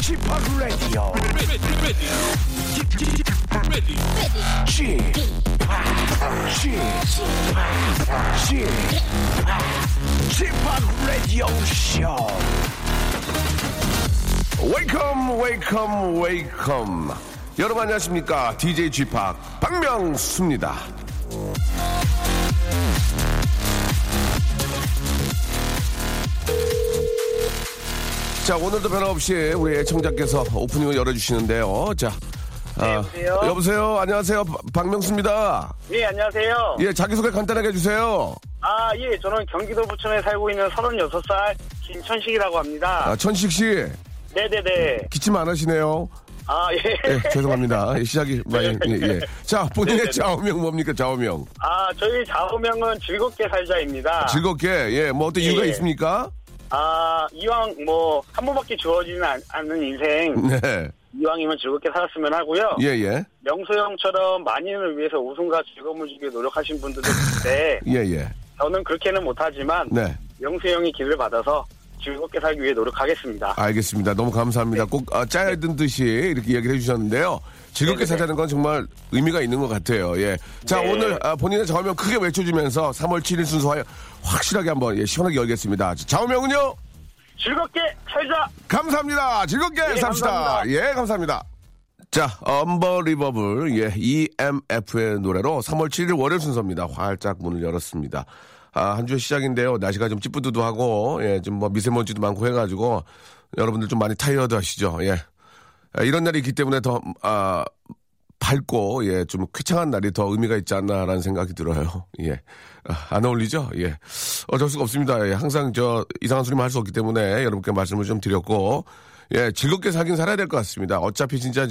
지팍 라디오. 지팍 라디오 쇼. 웰컴, 웰컴, 웰컴. 여러분 안녕하십니까? DJ 지팍 박명수입니다. 자, 오늘도 변함없이 우리 애청자께서 오프닝을 열어주시는데요. 자, 네, 여보세요? 여보세요. 안녕하세요. 박명수입니다. 네, 안녕하세요. 예, 자기소개 간단하게 해주세요. 아, 예, 저는 경기도 부천에 살고 있는 36살 김천식이라고 합니다. 아, 천식 씨. 네네네. 기침 안 하시네요. 아, 예. 예, 죄송합니다. 예, 시작이 많이, 예. 자, 본인의 좌우명 뭡니까, 좌우명? 아, 저희 좌우명은 즐겁게 살자입니다. 즐겁게, 예, 뭐 어떤 이유가 있습니까? 아, 이왕 뭐 한 번밖에 주어지는 않는 인생, 네, 이왕이면 즐겁게 살았으면 하고요. 예예. 명수 형처럼 만인을 위해서 웃음과 즐거움을 주기 노력하신 분들도 있는데, 예예. 저는 그렇게는 못하지만, 네, 명수 형이 기를 받아서 즐겁게 살기 위해 노력하겠습니다. 알겠습니다. 너무 감사합니다. 네. 꼭 짜여든 듯이 이렇게 이야기를 해주셨는데요. 즐겁게, 네네, 살자는 건 정말 의미가 있는 것 같아요. 예. 자, 네, 오늘 본인의 좌우명 크게 외쳐주면서 3월 7일 순서 확실하게 한번, 예, 시원하게 열겠습니다. 좌우명은요? 즐겁게 살자. 감사합니다. 즐겁게, 네, 삽시다. 감사합니다. 예, 감사합니다. 자, Unbelievable, 예, EMF의 노래로 3월 7일 월요일 순서입니다. 활짝 문을 열었습니다. 아, 한 주의 시작인데요. 날씨가 좀 찌뿌두두하고, 예, 좀 뭐 미세먼지도 많고 해가지고, 여러분들 좀 많이 타이어드 하시죠. 예. 아, 이런 날이 있기 때문에 더, 밝고, 예, 좀 쾌청한 날이 더 의미가 있지 않나라는 생각이 들어요. 예. 아, 안 어울리죠? 예. 어쩔 수가 없습니다. 예. 항상 이상한 소리만 할 수 없기 때문에 여러분께 말씀을 좀 드렸고, 예, 즐겁게 살긴 살아야 될 것 같습니다. 어차피 진짜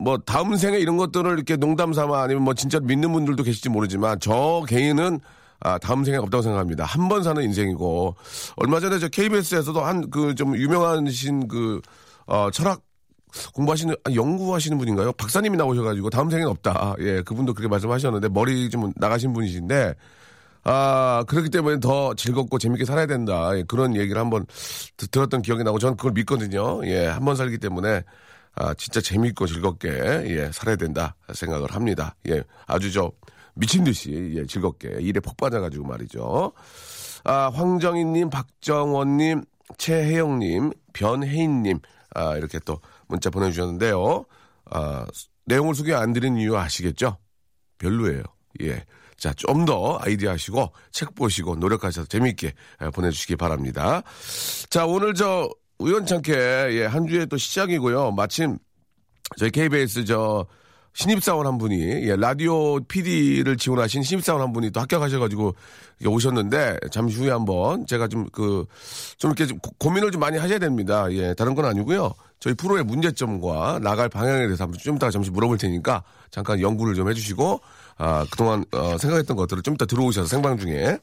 뭐, 다음 생에 이런 것들을 이렇게 농담 삼아 아니면 뭐, 진짜 믿는 분들도 계실지 모르지만, 저 개인은 다음 생각 없다고 생각합니다. 한 번 사는 인생이고, 얼마 전에 저 KBS에서도 좀 유명하신 철학 공부하시는, 연구하시는 분인가요? 박사님이 나오셔가지고, 다음 생각 없다. 예, 그분도 그렇게 말씀하셨는데, 머리 좀 나가신 분이신데, 그렇기 때문에 더 즐겁고 재밌게 살아야 된다. 예, 그런 얘기를 한번 들었던 기억이 나고, 저는 그걸 믿거든요. 예, 한 번 살기 때문에, 진짜 재밌고 즐겁게, 예, 살아야 된다 생각을 합니다. 예, 아주 미친 듯이, 예, 즐겁게 일에 폭 빠져가지고 말이죠. 황정희님, 박정원님, 최혜영님, 변혜인님, 이렇게 또 문자 보내주셨는데요. 내용을 소개 안 드린 이유 아시겠죠? 별로예요. 예. 자, 좀 더 아이디어 하시고, 책 보시고, 노력하셔서 재미있게 보내주시기 바랍니다. 자, 오늘 우연찮게, 예, 한 주의 또 시작이고요. 마침 저희 KBS 신입사원 한 분이, 예, 라디오 PD를 지원하신 신입사원 한 분이 또 합격하셔가지고 오셨는데, 잠시 후에 한번 제가 좀 이렇게 좀 고민을 좀 많이 하셔야 됩니다. 예, 다른 건 아니고요. 저희 프로의 문제점과 나갈 방향에 대해서 한번 좀 이따가 잠시 물어볼 테니까 잠깐 연구를 좀 해주시고, 그동안 생각했던 것들을 좀 이따 들어오셔서 생방 중에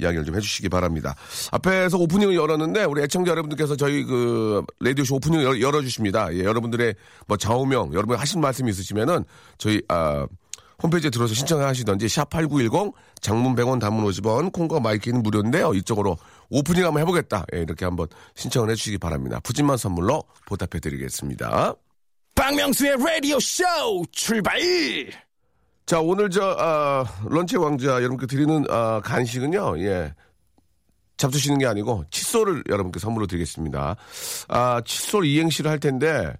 이야기를 좀 해주시기 바랍니다. 앞에서 오프닝을 열었는데, 우리 애청자 여러분들께서 저희 라디오쇼 오프닝을 열어주십니다. 예, 여러분들의 뭐 좌우명, 여러분 하신 말씀이 있으시면은 저희, 홈페이지에 들어서 신청하시던지, 샵8910, 장문 100원, 단문 50원, 콩과 마이키는 무료인데요. 이쪽으로 오프닝 한번 해보겠다. 예, 이렇게 한번 신청을 해주시기 바랍니다. 푸짐한 선물로 보답해드리겠습니다. 박명수의 라디오 쇼 출발! 자, 오늘 런치 왕자 여러분께 드리는 간식은요, 예, 잡수시는 게 아니고 칫솔을 여러분께 선물로 드리겠습니다. 칫솔 이행시를 할 텐데,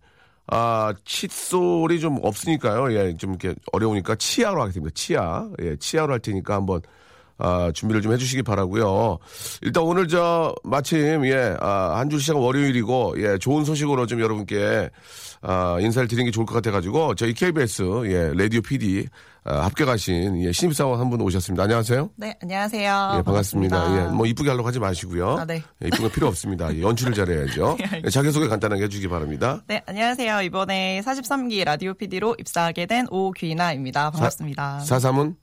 칫솔이 좀 없으니까요. 예, 좀 이렇게 어려우니까 치아로 하겠습니다. 치아. 예, 치아로 할 테니까 한번, 준비를 좀 해주시기 바라고요. 일단 오늘 마침 한 주 시작 월요일이고 좋은 소식으로 좀 여러분께 인사를 드리는 게 좋을 것 같아가지고 저희 KBS 라디오 PD 합격하신 신입사원 한 분 오셨습니다. 안녕하세요. 네, 안녕하세요. 예, 반갑습니다. 예, 뭐 이쁘게 하려고 하지 마시고요. 네. 이쁜 거 필요 없습니다. 연출을 잘해야죠. 네, 자기소개 간단하게 해주기 바랍니다. 네, 안녕하세요. 이번에 43기 라디오 PD로 입사하게 된 오귀나입니다. 반갑습니다. 43은?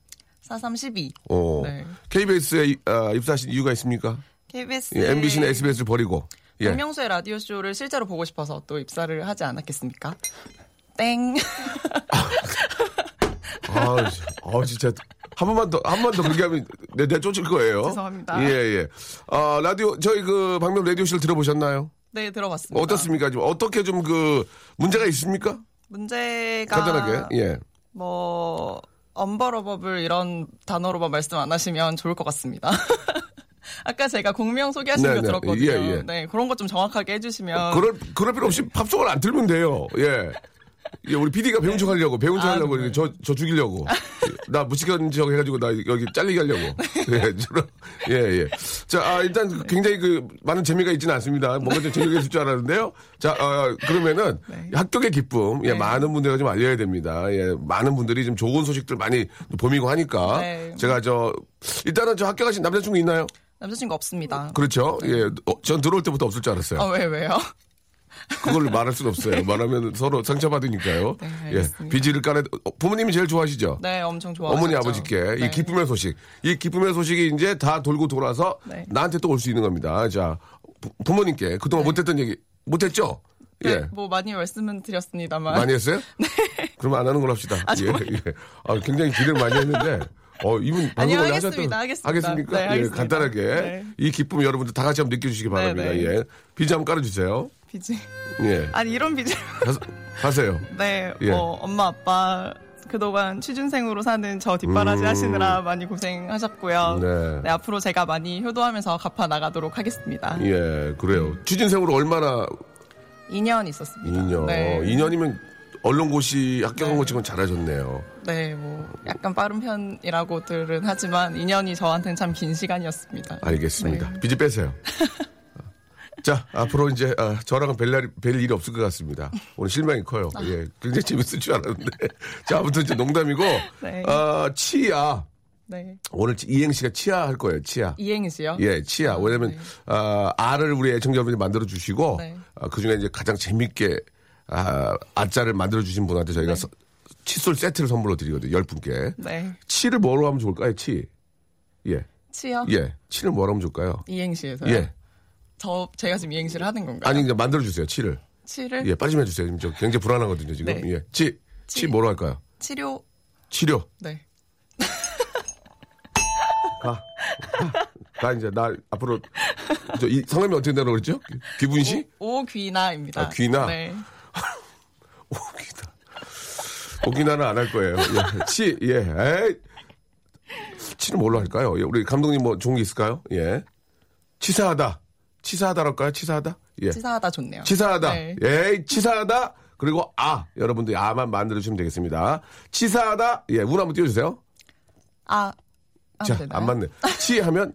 4312. 오. 네. KBS에 입사하신 이유가 있습니까? KBS. 예, MBC나 SBS를 버리고. 박명수의 라디오쇼를 실제로 보고 싶어서 또 입사를 하지 않았겠습니까? 땡. 진짜. 한 번만 더 그렇게 하면 내가 쫓을 거예요. 죄송합니다. 예. 라디오, 저희 방금 라디오쇼를 들어보셨나요? 네, 들어봤습니다. 어떻습니까? 지금 어떻게 좀 문제가 있습니까? 문제가. 간단하게, 언버러버블 이런 단어로만 말씀 안 하시면 좋을 것 같습니다. 아까 제가 공명 소개하신 거 들었거든요. 네, 그런 것 좀 정확하게 해주시면. 그럴 필요 없이 팝송을 안 틀면 돼요. 예, 우리 PD가 배운 척 하려고, 네. 저 죽이려고. 나 무식한 척 해가지고, 나 여기 잘리게 하려고. 예. 자, 일단 굉장히 많은 재미가 있지는 않습니다. 뭔가 좀 재미가 있을 줄 알았는데요. 자, 그러면은 합격의 기쁨. 예, 많은 분들과 좀 알려야 됩니다. 예, 많은 분들이 좀 좋은 소식들 많이 봄이고 하니까. 네. 제가 일단은 합격하신 남자친구 있나요? 남자친구 없습니다. 그렇죠. 예, 전 들어올 때부터 없을 줄 알았어요. 왜요? 그걸 말할 수는 없어요. 네. 말하면 서로 상처받으니까요. 네, 예, 비지를 깔아. 부모님이 제일 좋아하시죠? 네, 엄청 좋아하시죠. 어머니, 아버지께. 네. 이 기쁨의 소식이 이제 다 돌고 돌아서 나한테 또 올 수 있는 겁니다. 자, 부모님께 그동안 못했던 얘기 못했죠? 네, 예. 뭐 많이 말씀은 드렸습니다만. 많이 했어요? 네. 그럼 안 하는 걸로 합시다. 굉장히 기대를 많이 했는데. 이분 방송을 하겠습니까? 네, 알겠습니다. 간단하게 이 기쁨 여러분들 다 같이 한번 느껴주시기 바랍니다. 예, 비지 한번 깔아주세요. 비지. 예. 아니 이런 비지. 하세요. 네. 예. 엄마 아빠 그동안 취준생으로 사는 저 뒷바라지 하시느라 많이 고생하셨고요. 네. 앞으로 제가 많이 효도하면서 갚아 나가도록 하겠습니다. 예, 그래요. 취준생으로 얼마나? 2년 있었습니다. 2년. 네. 2년이면. 언론고시 합격한 것 치곤 잘하셨네요. 네, 약간 빠른 편이라고들은 하지만 2년이 저한테는 참 긴 시간이었습니다. 알겠습니다. 네. 비지 빼세요. 자, 앞으로 이제 저랑은 뵐 일이 없을 것 같습니다. 오늘 실망이 커요. 예, 굉장히 재밌을 줄 알았는데. 자, 아무튼 이제 농담이고 치아. 네. 오늘 이행시가 치아 할 거예요. 치아. 이행시요? 예, 치아. 왜냐면 R을 우리 애청자분이 만들어 주시고 그중에 이제 가장 재밌게 아짜를 만들어주신 분한테 저희가 칫솔 세트를 선물로 드리거든요. 10분께. 네. 치를 뭐로 하면 좋을까요? 치. 예. 치요? 예. 치를 뭐로 하면 좋을까요? 이행시에서요? 예. 제가 지금 이행시를 하는 건가요? 아니, 그냥 만들어주세요. 치를. 치를? 예, 빨리 좀 해주세요. 지금 저 굉장히 불안하거든요, 지금. 네. 예. 치 뭐로 할까요? 치료. 치료. 네. 나 앞으로 이 성함이 어떻게 되라고 그랬죠? 귀분 씨? 오귀나입니다. 아, 귀나. 네. 오귀나는 안 할 거예요. 예. 치는 뭘로 할까요? 예, 우리 감독님 좋은 게 있을까요? 예. 치사하다로 할까요? 치사하다. 예. 치사하다 좋네요. 치사하다. 네. 예, 치사하다. 그리고 여러분들이 아만 만들어 주시면 되겠습니다. 치사하다. 예, 운 한번 띄워주세요. 자, 되나요? 안 맞네. 치 하면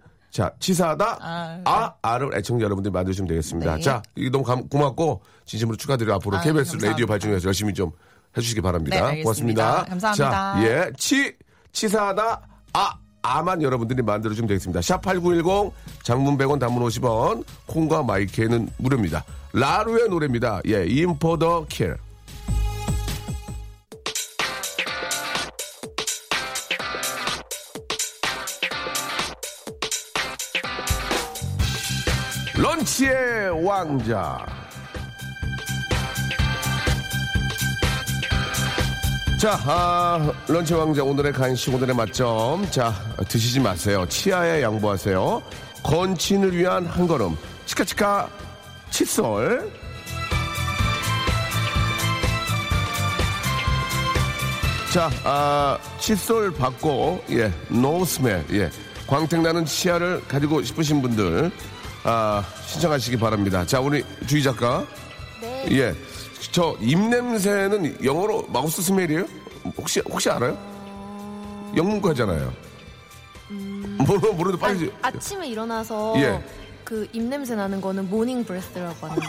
치사하다. 아를 애청자 여러분들이 만드시면 되겠습니다. 네. 자, 이게 너무 고맙고 진심으로 축하드려요. 앞으로 KBS 라디오 발전해서 열심히 좀 해주시기 바랍니다. 네, 고맙습니다. 감사합니다. 자, 예, 치사하다. 아만 여러분들이 만들어주면 되겠습니다. 샵8910 장문 100원 단문 50원 콩과 마이크는 무료입니다. 라루의 노래입니다. 예, 임포더 킬. 런치의 왕자. 자, 런치의 왕자 오늘의 간식 오늘의 맛점. 자, 드시지 마세요. 치아에 양보하세요. 건친을 위한 한 걸음. 치카치카 칫솔. 자, 칫솔 받고 노스멜. 광택나는 치아를 가지고 싶으신 분들. 신청하시기 바랍니다. 자, 우리 주희 작가. 네. 예. 저 입냄새는 영어로 마우스 스멜이에요? 혹시 알아요? 영문과잖아요. 모르는데 빨리. 아침에 일어나서 예. 그 입냄새 나는 거는 모닝 브레스라고 하는데.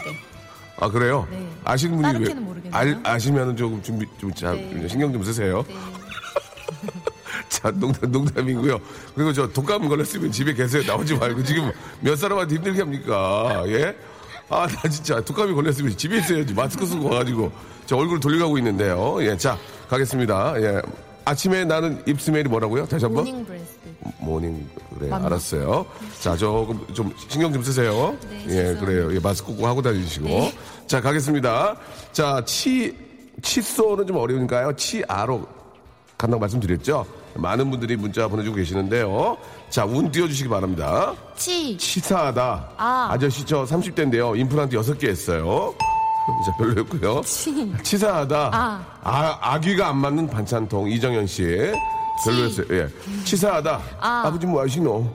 아 그래요? 네. 아시는 분이 다른 캐는 모르겠네요. 아시면은 조금 준비 좀 잘 네. 신경 좀 쓰세요. 네. 자, 농담이고요. 그리고 저 독감 걸렸으면 집에 계세요. 나오지 말고 지금 몇 사람한테 힘들게 합니까? 예? 아, 나 진짜 독감이 걸렸으면 집에 있어야지. 마스크 쓰고 와가지고 저 얼굴 돌려가고 있는데요. 예, 자 가겠습니다. 예, 아침에 나는 입스멜이 뭐라고요? 다시 한번. 모닝 브레스. 모닝 그래 맞나? 알았어요. 자, 조금 좀 신경 좀 쓰세요. 네, 예, 그래요. 예, 마스크 꼭 하고 다니시고. 네. 자, 가겠습니다. 자, 칫솔은 좀 어려우니까요. 치아로 간다고 말씀드렸죠. 많은 분들이 문자 보내주고 계시는데요. 자, 운 띄워주시기 바랍니다. 치사하다. 아저씨 저 30대인데요. 임플란트 6개 했어요. 자, 별로였고요. 치사하다. 아귀가 안 맞는 반찬통. 이정현 씨. 별로였어요. 예. 치사하다. 아버지 뭐 아시노?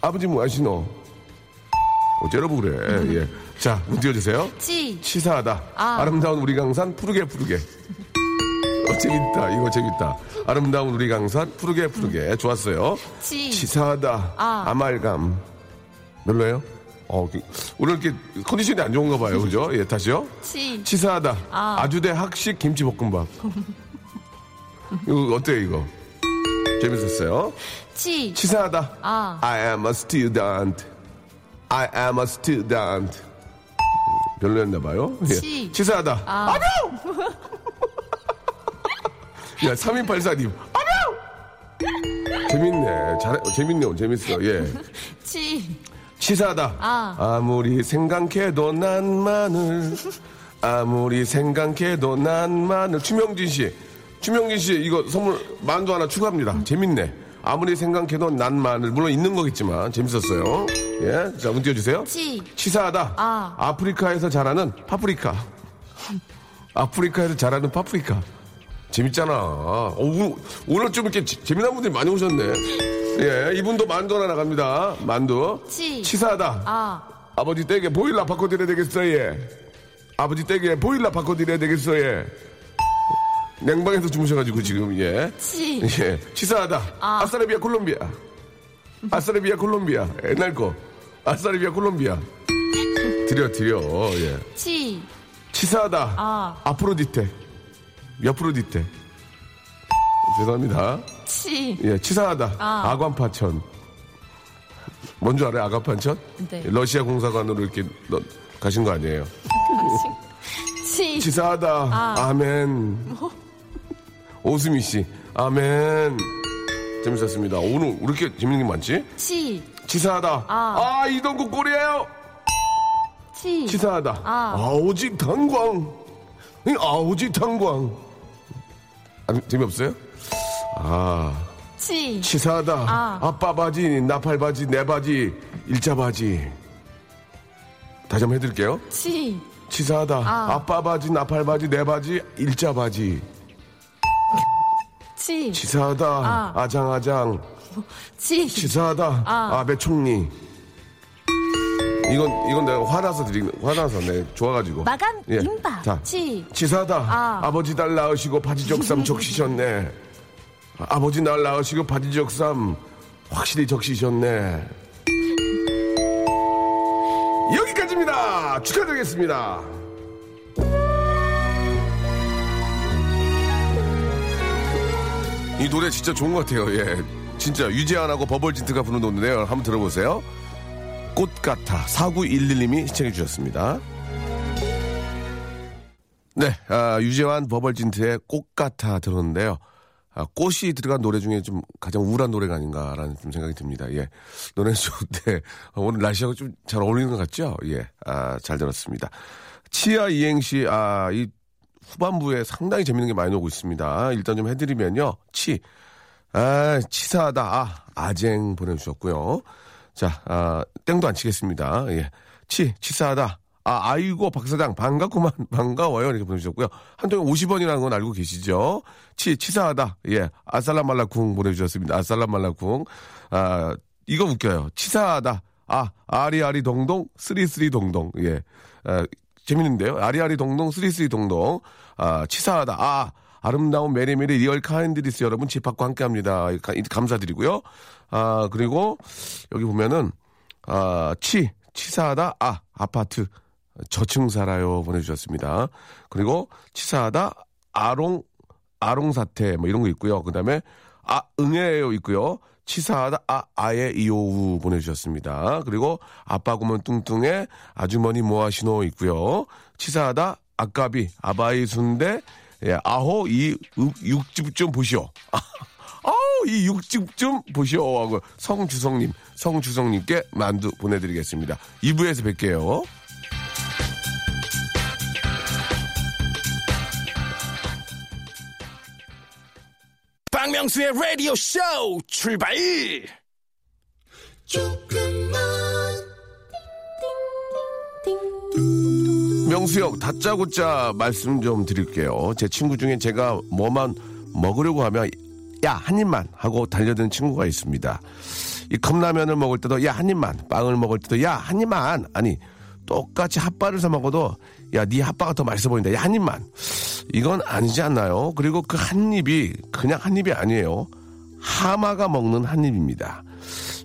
아버지 뭐 아시노? 어째라고 그래. 예. 자, 운 띄워주세요. 치사하다. 아름다운 우리 강산 푸르게. 재밌다. 이거 재밌다. 아름다운 우리 강산 푸르게. 좋았어요. 치사하다. 아말감. 별로예요? 오늘 이렇게 컨디션이 안 좋은가 봐요. 그죠? 예, 다시요. 치사하다. 아주대 학식 김치볶음밥. 이거 어때요, 이거? 재밌었어요. 치사하다. I am a student. I am a student. 별로였나 봐요. 예. 치사하다. 아뇨! 야, 3284님. 아뇨! 재밌네. 재밌네요. 재밌어. 예. 치사하다. 아무리 생각해도 난만을. 아무리 생각해도 난만을. 추명진 씨, 이거 선물 만두 하나 추가합니다. 재밌네. 아무리 생각해도 난만을. 물론 있는 거겠지만, 재밌었어요. 예. 자, 문 띄워주세요. 치사하다. 아프리카에서 자라는 파프리카. 아프리카에서 자라는 파프리카. 재밌잖아. 오늘 좀 이렇게 재미난 분들이 많이 오셨네. 예, 이분도 만두 하나 나갑니다. 만두. 치사하다. 아버지 댁에 보일러 바꿔드려야 되겠어, 예. 아버지 댁에 보일러 바꿔드려야 되겠어, 예. 냉방에서 주무셔가지고 지금, 예. 예. 치사하다. 아싸레비아 콜롬비아. 아싸레비아 콜롬비아. 옛날 거. 아싸레비아 콜롬비아. 드려. 예. 치사하다. 아프로디테. 옆으로디테. 죄송합니다. 예, 치사하다. 아관파천. 뭔지 알아요? 아관파천? 네. 러시아 공사관으로 이렇게 가신 거 아니에요? 치사하다. 아멘. 오수미 씨. 아멘. 재밌었습니다. 오늘 왜 이렇게 재밌는 게 많지? 치사하다. 이동국 꼴이에요. 치사하다. 오직 탄광. 아오지 탄광. 재미없어요? 치사하다. 아빠 바지, 나팔 바지, 내 바지, 일자 바지. 다시 한번 해드릴게요. 치사하다. 아빠 바지, 나팔 바지, 내 바지, 일자 바지. 치사하다. 아장아장. 치사하다. 매총리. 이건 내가 화나서 내 좋아가지고. 마감 예. 임박. 자, 치사하다. 아버지 날 낳으시고 바지적삼 적시셨네. 아버지 날 낳으시고 바지적삼 확실히 적시셨네. 여기까지입니다. 축하드리겠습니다. 이 노래 진짜 좋은 것 같아요. 예, 진짜 유재환하고 버벌진트가 부른 노래인데요. 한번 들어보세요. 꽃같아. 4911님이 시청해 주셨습니다. 네, 유재환 버벌진트의 꽃같아 들었는데요. 꽃이 들어간 노래 중에 좀 가장 우울한 노래가 아닌가라는 좀 생각이 듭니다. 예, 노래는 좋은데 오늘 날씨하고 좀 잘 어울리는 것 같죠? 예, 잘 들었습니다. 치아 이행시 이 후반부에 상당히 재밌는 게 많이 오고 있습니다. 일단 좀 해드리면요. 치사하다. 아쟁 보내주셨고요. 자, 땡도 안 치겠습니다. 예. 치사하다. 아이고, 박사장, 반갑구만, 반가워요. 이렇게 보내주셨고요. 한동안 50원이라는 건 알고 계시죠? 치사하다. 예. 아살라말라쿵 보내주셨습니다. 아살라말라쿵. 이거 웃겨요. 치사하다. 아리아리동동, 쓰리쓰리동동. 예. 재밌는데요? 아리아리동동, 쓰리쓰리동동. 치사하다. 아름다운 메리메리 리얼 카인드리스 여러분 집 밖과 함께합니다. 감사드리고요. 아, 그리고 여기 보면은, 아, 치사하다, 아, 아파트. 저층 살아요. 보내주셨습니다. 그리고 치사하다, 아롱 사태. 뭐 이런 거 있고요. 그 다음에, 아, 응애요. 있고요. 치사하다, 아, 아예 이오우. 보내주셨습니다. 그리고 아빠 구먼 뚱뚱해, 아주머니 모아시노. 있고요. 치사하다, 아까비, 아바이 순대, 예, 아호, 이 육즙 좀 보시오. 아우, 이 육즙 좀 보시오. 하고 성주성님께 만두 보내드리겠습니다. 2부에서 뵐게요. 박명수의 라디오 쇼 출발! 조금만 명수 형 다짜고짜 말씀 좀 드릴게요. 제 친구 중에 제가 뭐만 먹으려고 하면 야, 한 입만 하고 달려드는 친구가 있습니다. 이 컵라면을 먹을 때도 야, 한 입만, 빵을 먹을 때도 야, 한 입만. 아니 똑같이 핫바를 사 먹어도 야, 네 핫바가 더 맛있어 보인다. 야, 한 입만. 이건 아니지 않나요? 그리고 그 한 입이 그냥 한 입이 아니에요. 하마가 먹는 한 입입니다.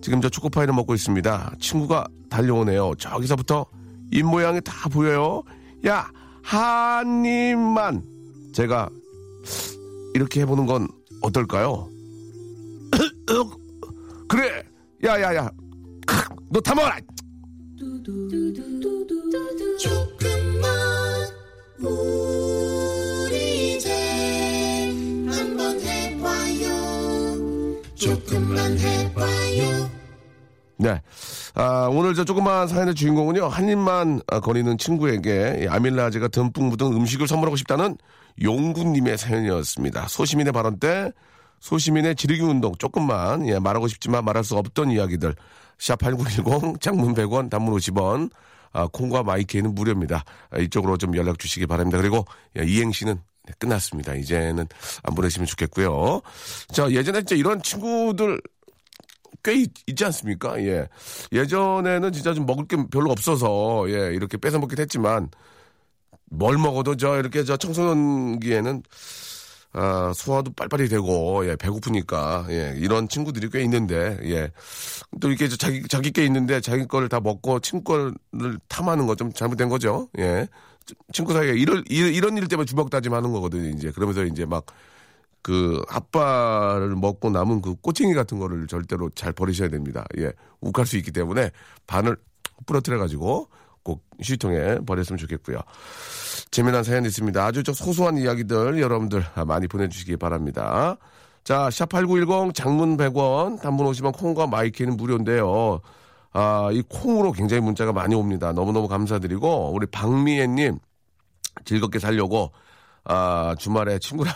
지금 저 초코파이를 먹고 있습니다. 친구가 달려오네요. 저기서부터 입 모양이 다 보여요. 야, 한 입만. 제가 이렇게 해보는 건 어떨까요? 그래, 야야야, 너 다 먹어라. 조금만 우리 이제 한번 해봐요. 조금만 해봐요. 네, 아, 오늘 저 조그만 사연의 주인공은요, 한 입만 거리는 친구에게 아밀라제가 듬뿍 묻은 음식을 선물하고 싶다는 용구님의 사연이었습니다. 소시민의 발언 때 소시민의 지르기 운동 조금만, 예, 말하고 싶지만 말할 수 없던 이야기들. 샵 8910 장문 100원 단문 50원, 아, 콩과 마이키는 무료입니다. 아, 이쪽으로 좀 연락 주시기 바랍니다. 그리고 예, 이행시는 끝났습니다. 이제는 안 보내시면 좋겠고요. 자, 예전에 진짜 이런 친구들 꽤 있지 않습니까? 예. 예전에는 진짜 좀 먹을 게 별로 없어서, 예, 이렇게 뺏어 먹긴 했지만, 뭘 먹어도 이렇게 청소년기에는, 아, 소화도 빨빨이 되고, 예, 배고프니까, 예, 이런 친구들이 꽤 있는데, 예. 또 이렇게 자기 게 있는데, 자기 거를 다 먹고, 친구 거를 탐하는 거 좀 잘못된 거죠. 예. 친구 사이에 이런 일 때문에 주먹 다짐하는 거거든요, 이제. 그러면서 이제 막, 그 핫바를 먹고 남은 그 꼬챙이 같은 거를 절대로 잘 버리셔야 됩니다. 예, 욱할 수 있기 때문에 반을 부러뜨려 가지고 꼭 휴지통에 버렸으면 좋겠고요. 재미난 사연이 있습니다. 아주 저 소소한 이야기들 여러분들 많이 보내주시기 바랍니다. 자, #8910 장문 100원, 단문 50원, 콩과 마이키는 무료인데요. 아, 이 콩으로 굉장히 문자가 많이 옵니다. 너무너무 감사드리고, 우리 박미애님 즐겁게 살려고, 아, 주말에 친구랑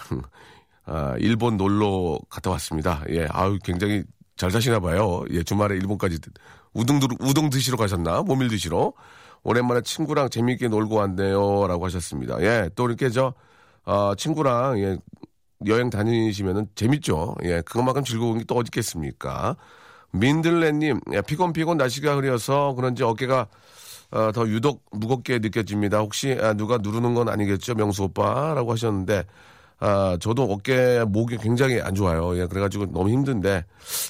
일본 놀러 갔다 왔습니다. 예, 아유, 굉장히 잘 사시나 봐요. 예, 주말에 일본까지 우동 드시러 가셨나? 모밀 드시러. 오랜만에 친구랑 재미있게 놀고 왔네요. 라고 하셨습니다. 예, 또 이렇게 친구랑, 예, 여행 다니시면은 재밌죠. 예, 그것만큼 즐거운 게 또 어디 있겠습니까? 민들레님, 예, 피곤 날씨가 흐려서 그런지 어깨가 더 유독 무겁게 느껴집니다. 혹시 누가 누르는 건 아니겠죠? 명수 오빠? 라고 하셨는데, 아, 저도 목이 굉장히 안 좋아요. 예, 그래가지고 너무 힘든데,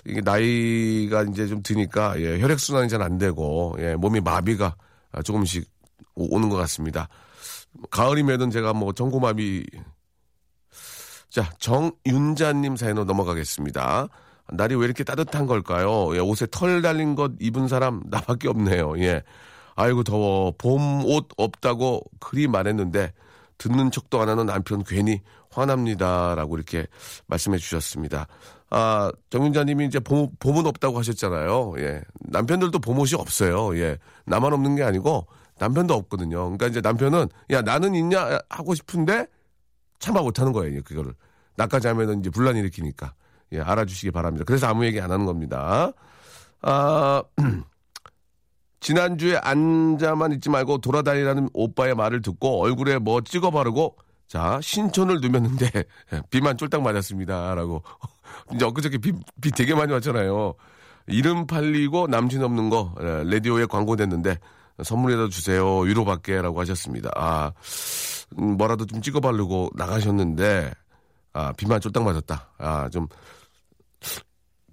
이게 나이가 이제 좀 드니까, 예, 혈액순환이 잘 안 되고, 예, 몸이 마비가 조금씩 오는 것 같습니다. 가을이면은 제가 전고마비. 자, 정윤자님 사연으로 넘어가겠습니다. 날이 왜 이렇게 따뜻한 걸까요? 예, 옷에 털 달린 것 입은 사람 나밖에 없네요. 예. 아이고, 더워. 봄 옷 없다고 그리 말했는데, 듣는 척도 안 하는 남편 괜히 화납니다. 라고 이렇게 말씀해 주셨습니다. 아, 정윤자님이 이제 봄은 없다고 하셨잖아요. 예. 남편들도 봄옷이 없어요. 예. 나만 없는 게 아니고 남편도 없거든요. 그러니까 이제 남편은, 야, 나는 있냐? 하고 싶은데 참아 못 하는 거예요. 그거를. 나까지 하면은 이제 분란 일으키니까. 예, 알아주시기 바랍니다. 그래서 아무 얘기 안 하는 겁니다. 아, 지난주에 앉아만 있지 말고 돌아다니라는 오빠의 말을 듣고 얼굴에 뭐 찍어 바르고, 자, 신촌을 누볐는데 비만 쫄딱 맞았습니다. 라고. 이제 엊그저께 비 되게 많이 왔잖아요. 이름 팔리고 남친 없는 거 라디오에 광고됐는데 선물이라도 주세요. 위로받게. 라고 하셨습니다. 아, 뭐라도 좀 찍어 바르고 나가셨는데, 아, 비만 쫄딱 맞았다. 아, 좀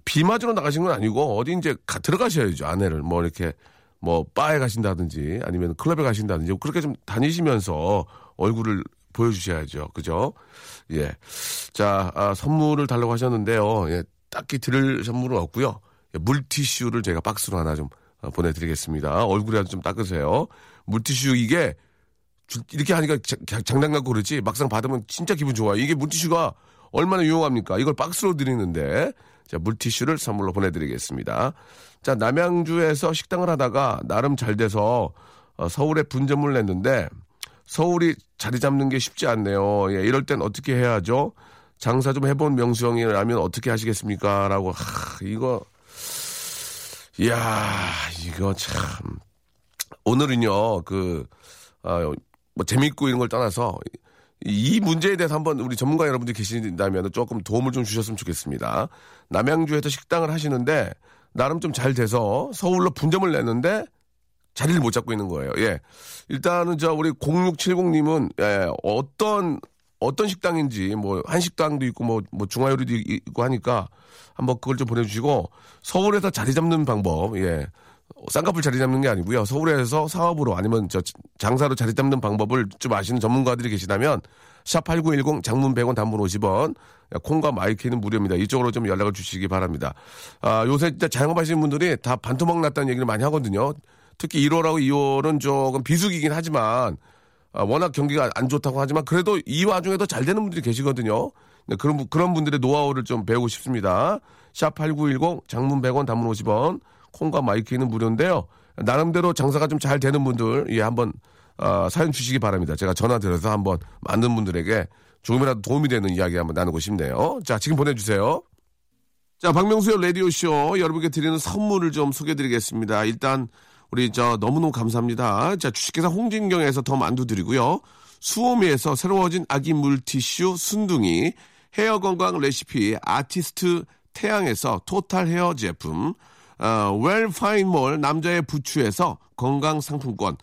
비 맞으러 나가신 건 아니고 어디 이제 들어가셔야죠. 아내를 뭐 이렇게 뭐 바에 가신다든지 아니면 클럽에 가신다든지 그렇게 좀 다니시면서 얼굴을 보여주셔야죠. 그죠? 예. 자, 선물을 달라고 하셨는데요. 예, 딱히 드릴 선물은 없고요. 예, 물티슈를 제가 박스로 하나 좀 보내드리겠습니다. 얼굴이라도 좀 닦으세요. 물티슈 이게 이렇게 하니까 장난 같고 그렇지 막상 받으면 진짜 기분 좋아요. 이게 물티슈가 얼마나 유용합니까? 이걸 박스로 드리는데 자, 물티슈를 선물로 보내드리겠습니다. 자, 남양주에서 식당을 하다가 나름 잘 돼서 서울에 분점을 냈는데 서울이 자리 잡는 게 쉽지 않네요. 예, 이럴 땐 어떻게 해야죠? 장사 좀 해본 명수 형이라면 어떻게 하시겠습니까? 라고, 이거 참. 오늘은요, 뭐 재밌고 이런 걸 떠나서 이 문제에 대해서 한번 우리 전문가 여러분들이 계신다면 조금 도움을 좀 주셨으면 좋겠습니다. 남양주에서 식당을 하시는데 나름 좀 잘 돼서 서울로 분점을 냈는데 자리를 못 잡고 있는 거예요. 예. 일단은 우리 0670님은 예, 어떤 식당인지 뭐 한식당도 있고 뭐 중화요리도 있고 하니까 한번 그걸 좀 보내주시고 서울에서 자리 잡는 방법 예. 쌍꺼풀 자리 잡는 게 아니고요. 서울에서 사업으로 아니면 장사로 자리 잡는 방법을 좀 아시는 전문가들이 계시다면 샵8910 장문 100원 단문 50원 콩과 마이키는 무료입니다. 이쪽으로 좀 연락을 주시기 바랍니다. 요새 진짜 자영업하시는 분들이 다 반토막 났다는 얘기를 많이 하거든요. 특히 1월하고 2월은 조금 비수기이긴 하지만 워낙 경기가 안 좋다고 하지만 그래도 이 와중에도 잘 되는 분들이 계시거든요. 그런 분들의 노하우를 좀 배우고 싶습니다. 샵8910 장문 100원 단문 50원 콩과 마이키는 무료인데요. 나름대로 장사가 좀 잘 되는 분들 예 한번 사연 주시기 바랍니다. 제가 전화드려서 한번 많은 분들에게 조금이라도 도움이 되는 이야기 한번 나누고 싶네요. 자 지금 보내주세요. 자 박명수의 라디오쇼 여러분께 드리는 선물을 좀 소개해드리겠습니다. 일단 우리 너무너무 감사합니다. 자 주식회사 홍진경에서 더 만두 드리고요. 수오미에서 새로워진 아기 물티슈 순둥이 헤어건강 레시피 아티스트 태양에서 토탈 헤어 제품 웰파인몰 남자의 부추에서 건강상품권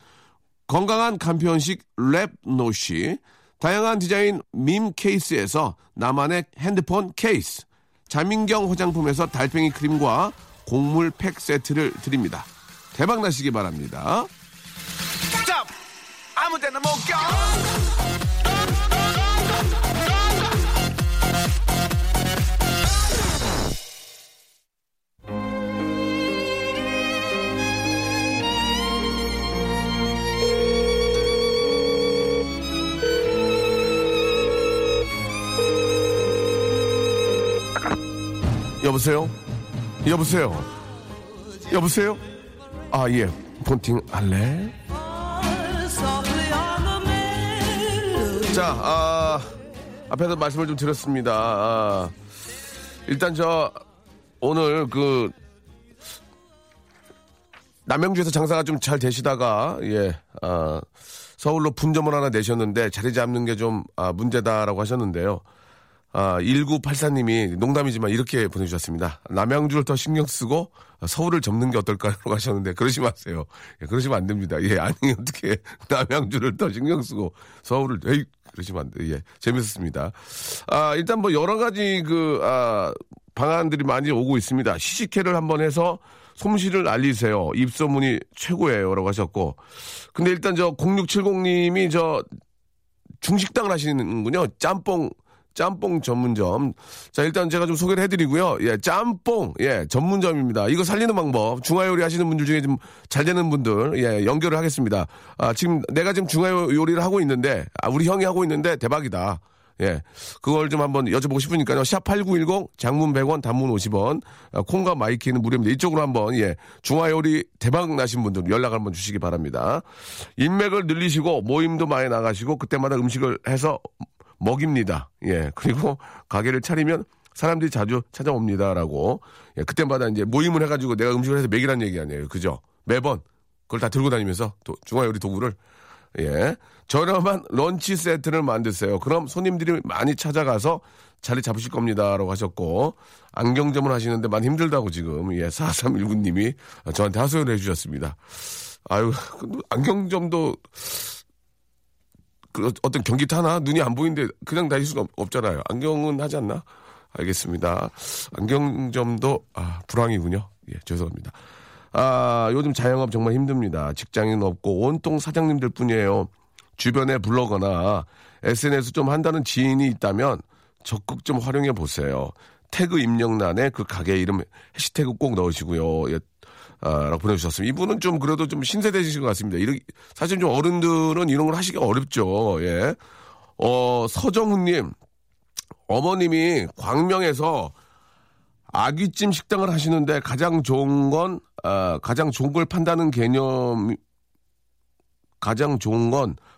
건강한 간편식 랩노시 다양한 디자인 밈 케이스에서 나만의 핸드폰 케이스 자민경 화장품에서 달팽이 크림과 곡물 팩 세트를 드립니다. 대박나시기 바랍니다. 스탑! 아무데나 못 가! 여보세요? 아, 예. 폰팅 할래? 자, 앞에서 말씀을 좀 드렸습니다. 일단 오늘 남양주에서 장사가 좀 잘 되시다가, 서울로 분점을 하나 내셨는데 자리 잡는 게 좀, 문제다라고 하셨는데요. 1984님이 농담이지만 이렇게 보내주셨습니다. 남양주를 더 신경 쓰고 서울을 접는 게 어떨까요? 라고 하셨는데 그러지 마세요. 예, 그러시면 안 됩니다. 예, 아니 어떻게 남양주를 더 신경 쓰고 서울을 에이 그러시면 안 돼요. 예, 재밌었습니다. 일단 뭐 여러 가지 방안들이 많이 오고 있습니다. 시식회를 한번 해서 솜씨를 알리세요. 입소문이 최고예요라고 하셨고, 근데 일단 0670님이 중식당을 하시는군요. 짬뽕 전문점. 자, 일단 제가 좀 소개를 해드리고요. 예, 짬뽕. 예, 전문점입니다. 이거 살리는 방법. 중화요리 하시는 분들 중에 좀 잘 되는 분들. 예, 연결을 하겠습니다. 지금 내가 지금 중화요리를 하고 있는데, 우리 형이 하고 있는데 대박이다. 예, 그걸 좀 한번 여쭤보고 싶으니까요. 샵8910 장문 100원 단문 50원 콩과 마이키는 무료입니다. 이쪽으로 한번 예, 중화요리 대박 나신 분들 연락 한번 주시기 바랍니다. 인맥을 늘리시고 모임도 많이 나가시고 그때마다 음식을 해서 먹입니다. 예. 그리고 가게를 차리면 사람들이 자주 찾아옵니다라고. 예. 그때마다 이제 모임을 해가지고 내가 음식을 해서 먹이라는 얘기 아니에요. 그죠? 매번 그걸 다 들고 다니면서 중화요리 도구를. 예. 저렴한 런치 세트를 만드세요. 그럼 손님들이 많이 찾아가서 자리 잡으실 겁니다라고 하셨고, 안경점을 하시는데 많이 힘들다고 지금, 예. 4319님이 저한테 하소연을 해주셨습니다. 아유, 안경점도 어떤 경기 타나? 눈이 안 보이는데 그냥 다닐 수가 없잖아요. 안경은 하지 않나? 알겠습니다. 안경점도, 불황이군요. 예, 죄송합니다. 요즘 자영업 정말 힘듭니다. 직장인 없고 온통 사장님들 뿐이에요. 주변에 블로거나 SNS 좀 한다는 지인이 있다면 적극 좀 활용해 보세요. 태그 입력란에 그 가게 이름 해시태그 꼭 넣으시고요. 예, 라고 보내주셨습니다. 이분은 좀 그래도 좀 신세대이신 것 같습니다. 사실 좀 어른들은 이런 걸 하시기 어렵죠. 예. 서정훈님, 어머님이 광명에서 아귀찜 식당을 하시는데 가장 좋은 건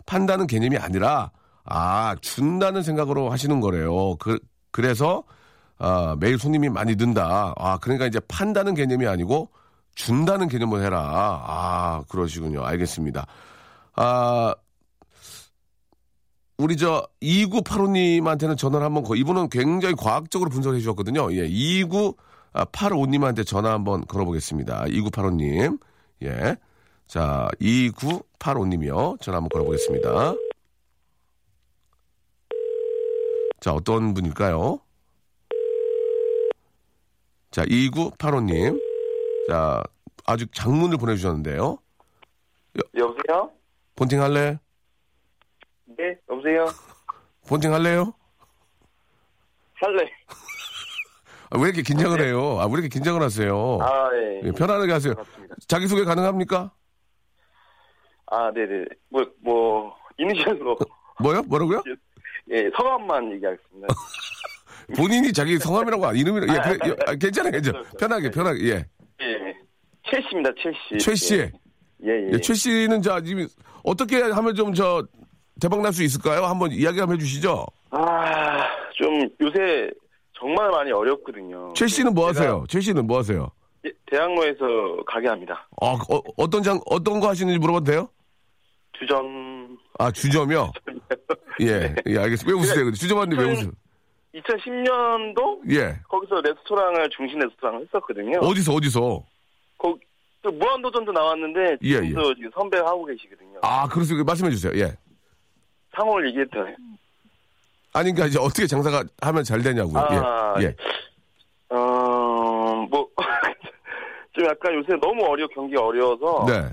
판다는 개념이 아니라, 준다는 생각으로 하시는 거래요. 그래서, 매일 손님이 많이 는다. 그러니까 이제 판다는 개념이 아니고, 준다는 개념으로 해라. 그러시군요. 알겠습니다. 우리 2985님한테는 전화를 한번, 이분은 굉장히 과학적으로 분석해 주셨거든요. 예, 2985님한테 전화 한번 걸어보겠습니다. 2985님. 예. 자, 2985님이요. 전화 한번 걸어보겠습니다. 자, 어떤 분일까요? 자, 2985님. 자, 아주 장문을 보내주셨는데요. 여보세요? 본팅 할래? 네, 여보세요? 본팅 할래요? 할래. 왜 이렇게 긴장을 해요? 왜 이렇게 긴장을 하세요? 예. 편안하게 하세요. 맞습니다. 자기소개 가능합니까? 네네. 이니셜로. 뭐요? 뭐라고요? 예, 성함만 얘기하겠습니다. 본인이 자기 성함이라고, 이름이라고. 예, 괜찮아요. 편하게. 예. 최 씨입니다, 최 씨. 예. 최 씨는 지금 어떻게 하면 좀 대박 날 수 있을까요? 한번 이야기 한번 해주시죠. 좀 요새 정말 많이 어렵거든요. 최 씨는 뭐 하세요? 예, 대학로에서 가게 합니다. 어떤 거 하시는지 물어봐도 돼요? 주점. 주점이요? 예, 알겠습니다. 왜 웃으세요? 주점하는데 왜 웃으세요? 2010년도? 예. 거기서 레스토랑을, 중심 레스토랑을 했었거든요. 어디서? 거기, 무한도전도 나왔는데, 지금도 지금 선배하고 계시거든요. 그렇습니까? 말씀해주세요. 예. 상호를 얘기했더니. 아니, 그러니까 이제 어떻게 장사가 하면 잘 되냐고요. 예. 좀 약간 요새 너무 경기가 어려워서. 네.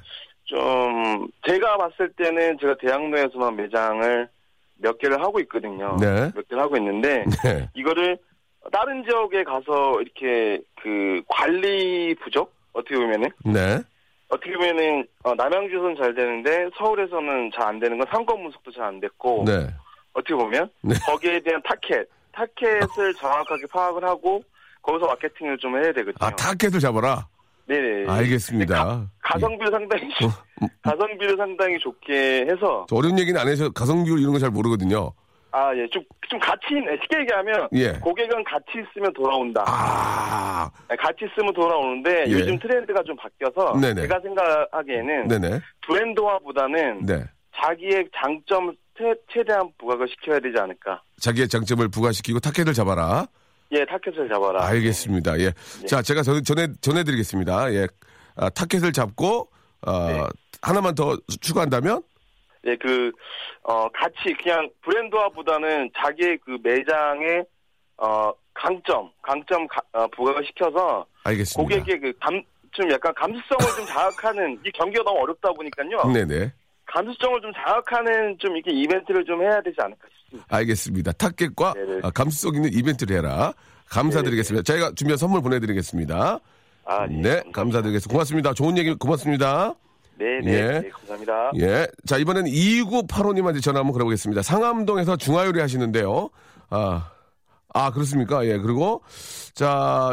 좀, 제가 봤을 때는 제가 대학로에서만 매장을 몇 개를 하고 있거든요. 네. 몇 개를 하고 있는데, 네. 이거를 다른 지역에 가서 이렇게 관리 부족? 어떻게 보면은. 네. 어떻게 보면은, 남양주에서는 잘 되는데, 서울에서는 잘 안 되는 건 상권 분석도 잘 안 됐고, 네. 어떻게 보면, 네. 거기에 대한 타켓을 정확하게 파악을 하고, 거기서 마케팅을 좀 해야 되거든요. 타켓을 잡아라? 네네. 알겠습니다. 가성비를 상당히 좋게 해서. 어려운 얘기는 안 해서 가성비 이런 거 잘 모르거든요. 예. 좀 가치 있네. 쉽게 얘기하면. 예. 고객은 가치 있으면 돌아온다. 가치 있으면 돌아오는데, 예. 요즘 트렌드가 좀 바뀌어서. 네네. 제가 생각하기에는. 네네. 브랜드화보다는. 네. 자기의 장점 최대한 부각을 시켜야 되지 않을까. 자기의 장점을 부각시키고 타켓을 잡아라. 예, 타켓을 잡아라. 알겠습니다. 예. 네. 자, 제가 전해드리겠습니다. 예. 타켓을 잡고, 네. 하나만 더 추가한다면? 예, 같이 그냥 브랜드화보다는 자기의 매장의, 강점, 부각을 시켜서. 알겠습니다. 고객의 좀 약간 감수성을 좀 자극하는, 이 경기가 너무 어렵다 보니까요. 네네. 감수성을 좀 자극하는 좀 이렇게 이벤트를 좀 해야 되지 않을까 싶습니다. 알겠습니다. 타겟과 감수성 있는 이벤트를 해라. 감사드리겠습니다. 네네. 저희가 준비한 선물 보내드리겠습니다. 네. 감사합니다. 감사드리겠습니다. 고맙습니다. 좋은 얘기 고맙습니다. 네네. 예. 네, 감사합니다. 예. 자, 이번엔 2985님한테 전화 한번 걸어보겠습니다. 상암동에서 중화요리 하시는데요. 그렇습니까? 예. 그리고, 자,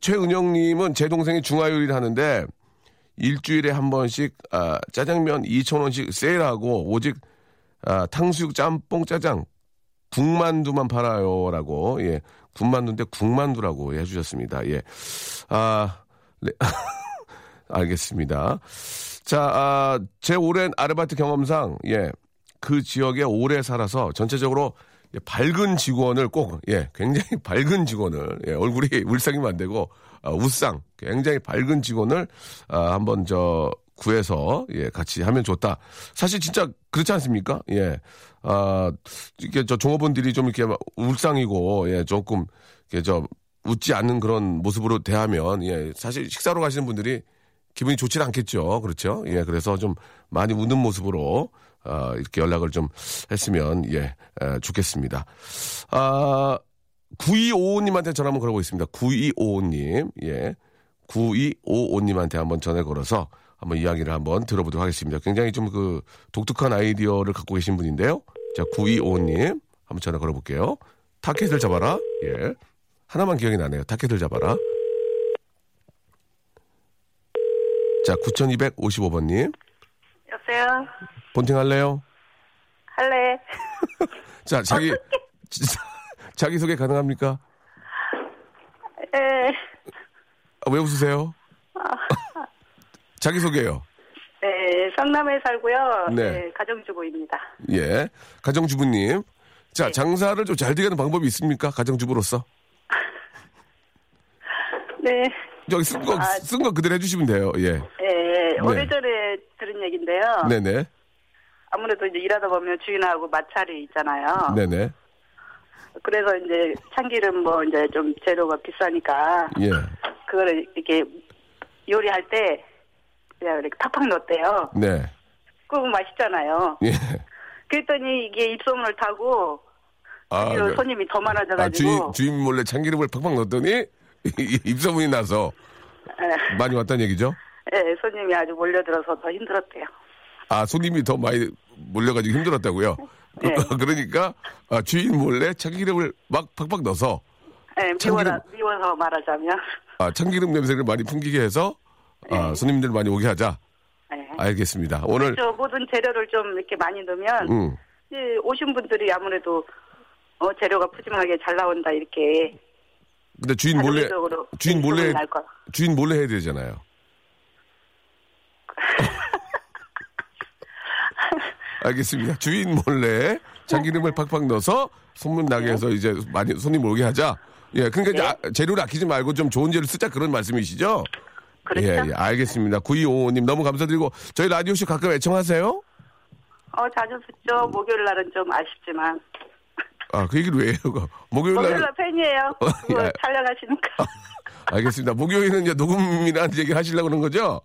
최은영님은 제 동생이 중화요리를 하는데, 일주일에 한 번씩 짜장면 2,000원씩 세일하고 오직 탕수육, 짬뽕, 짜장, 국만두만 팔아요라고. 예. 군만두인데 국만두라고 해 주셨습니다. 예. 네. 알겠습니다. 자, 제 오랜 아르바이트 경험상 예. 그 지역에 오래 살아서 전체적으로 밝은 직원을 꼭, 예, 굉장히 밝은 직원을, 예, 얼굴이 울상이면 안 되고, 우상, 굉장히 밝은 직원을, 한번 구해서, 예, 같이 하면 좋다. 사실 진짜 그렇지 않습니까? 예. 아, 이게 저 종업원들이 좀 이렇게 막 울상이고, 예, 조금, 이렇게 저, 웃지 않는 그런 모습으로 대하면, 예, 사실 식사로 가시는 분들이 기분이 좋지 않겠죠. 그렇죠? 예, 그래서 좀 많이 웃는 모습으로, 이렇게 연락을 좀 했으면, 예, 좋겠습니다. 아, 9255님한테 전화 한번 걸고 있습니다. 9255님, 예. 9255님한테 한번 전화 걸어서 한번 이야기를 한번 들어보도록 하겠습니다. 굉장히 좀 그 독특한 아이디어를 갖고 계신 분인데요. 자, 9255님, 한번 전화 걸어볼게요. 타켓을 잡아라. 예. 하나만 기억이 나네요. 타켓을 잡아라. 자, 9255번님. 여보세요? 본팅 할래요? 할래. 자, 자기소개 가능합니까? 네. 아, 왜 웃으세요? 아. 자기소개요. 네, 성남에 살고요. 네. 네, 가정주부입니다. 예, 가정주부님. 자, 네. 장사를 좀 잘 되게 하는 방법이 있습니까? 가정주부로서. 네. 여기 쓴 거 그대로 해주시면 돼요. 예. 네, 네. 오래전에 들은 얘기인데요. 네네. 아무래도 이제 일하다 보면 주인하고 마찰이 있잖아요. 네네. 그래서 이제 참기름 뭐 이제 좀 재료가 비싸니까. 예. 그거를 이렇게 요리할 때 그냥 이렇게 팍팍 넣었대요. 네. 그럼 맛있잖아요. 예. 그랬더니 이게 입소문을 타고. 아. 손님이 더 많아져가지고. 아, 주인 몰래 참기름을 팍팍 넣었더니. 입소문이 나서 네. 많이 왔다는 얘기죠? 네, 손님이 아주 몰려들어서 더 힘들었대요. 아, 손님이 더 많이 몰려가지고 힘들었다고요? 네. 그러니까 주인 몰래 참기름을 막 팍팍 넣어서 네, 미워서 말하자면 아, 참기름 냄새를 많이 풍기게 해서 네. 아, 손님들 많이 오게 하자? 네. 알겠습니다. 오늘 그렇죠. 모든 재료를 좀 이렇게 많이 넣으면 오신 분들이 아무래도 재료가 푸짐하게 잘 나온다 이렇게 근데 주인 몰래 해야 되잖아요. 알겠습니다. 주인 몰래 참기름을 팍팍 넣어서 소문 나게 해서 이제 많이 손님 오게 하자. 예, 그러니까 이제 재료를 아끼지 말고 좀 좋은 재료 쓰자 그런 말씀이시죠? 그렇죠. 예, 알겠습니다. 9255님 너무 감사드리고 저희 라디오쇼 가끔 애청하세요? 자주 듣죠. 목요일 날은 좀 아쉽지만. 아, 그 얘기를 왜 해요? 목요일날 팬이에요. 뭐 촬영하시니까. 알겠습니다. 목요일은 이제 녹음이라는 얘기 하시려고 그런 거죠?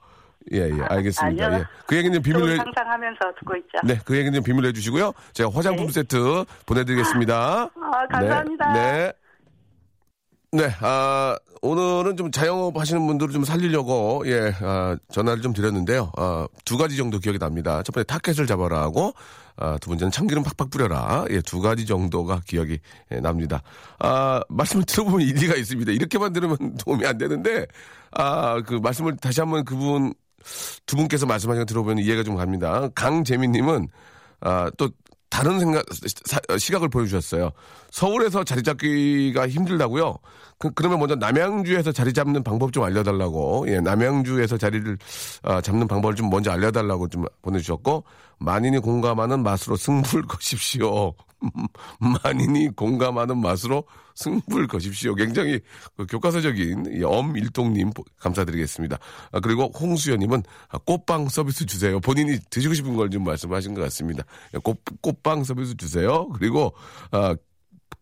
예, 예, 알겠습니다. 아니요. 예. 그 얘기는 비밀로 해. 상상하면서 듣고 있죠. 네, 그 얘기는 비밀로 해주시고요. 제가 화장품 네. 세트 보내드리겠습니다. 아, 감사합니다. 네. 네, 아, 오늘은 좀 자영업 하시는 분들을 좀 살리려고, 예, 전화를 좀 드렸는데요. 두 가지 정도 기억이 납니다. 첫 번째 타켓을 잡아라 하고, 두 번째는 참기름 팍팍 뿌려라. 예, 두 가지 정도가 기억이 납니다. 아, 말씀을 들어보면 일리가 있습니다. 이렇게만 들으면 도움이 안 되는데, 그 말씀을 다시 한번 두 분께서 말씀하신 거 들어보면 이해가 좀 갑니다. 강재민님은, 또, 다른 시각을 보여주셨어요. 서울에서 자리 잡기가 힘들다고요? 그러면 먼저 남양주에서 자리 잡는 방법 좀 알려달라고. 예, 남양주에서 자리를 잡는 방법을 좀 먼저 알려달라고 좀 보내주셨고, 만인이 공감하는 맛으로 승부를 거십시오. 만인이 공감하는 맛으로 승부를 거십시오. 굉장히 교과서적인 엄일동님 감사드리겠습니다. 그리고 홍수연님은 꽃빵 서비스 주세요. 본인이 드시고 싶은 걸 좀 말씀하신 것 같습니다. 꽃빵 서비스 주세요. 그리고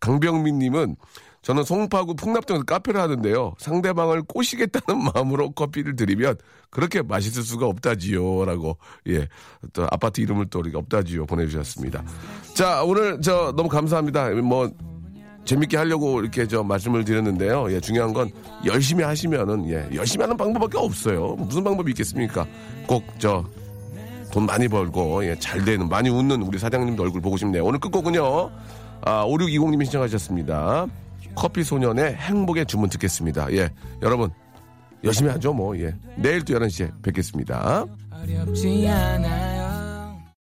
강병민님은 저는 송파구 풍납동에서 카페를 하는데요. 상대방을 꼬시겠다는 마음으로 커피를 드리면 그렇게 맛있을 수가 없다지요. 라고, 예. 또 아파트 이름을 또 우리가 없다지요. 보내주셨습니다. 자, 오늘 너무 감사합니다. 재밌게 하려고 이렇게 말씀을 드렸는데요. 예, 중요한 건 열심히 하시면은, 예, 열심히 하는 방법밖에 없어요. 무슨 방법이 있겠습니까? 꼭 돈 많이 벌고, 예, 잘 되는, 많이 웃는 우리 사장님도 얼굴 보고 싶네요. 오늘 끝곡은요. 5620님이 신청하셨습니다. 커피소년의 행복의 주문 듣겠습니다. 예, 여러분 열심히 하죠 뭐. 예, 내일 또 11시에 뵙겠습니다. 어렵지 않아.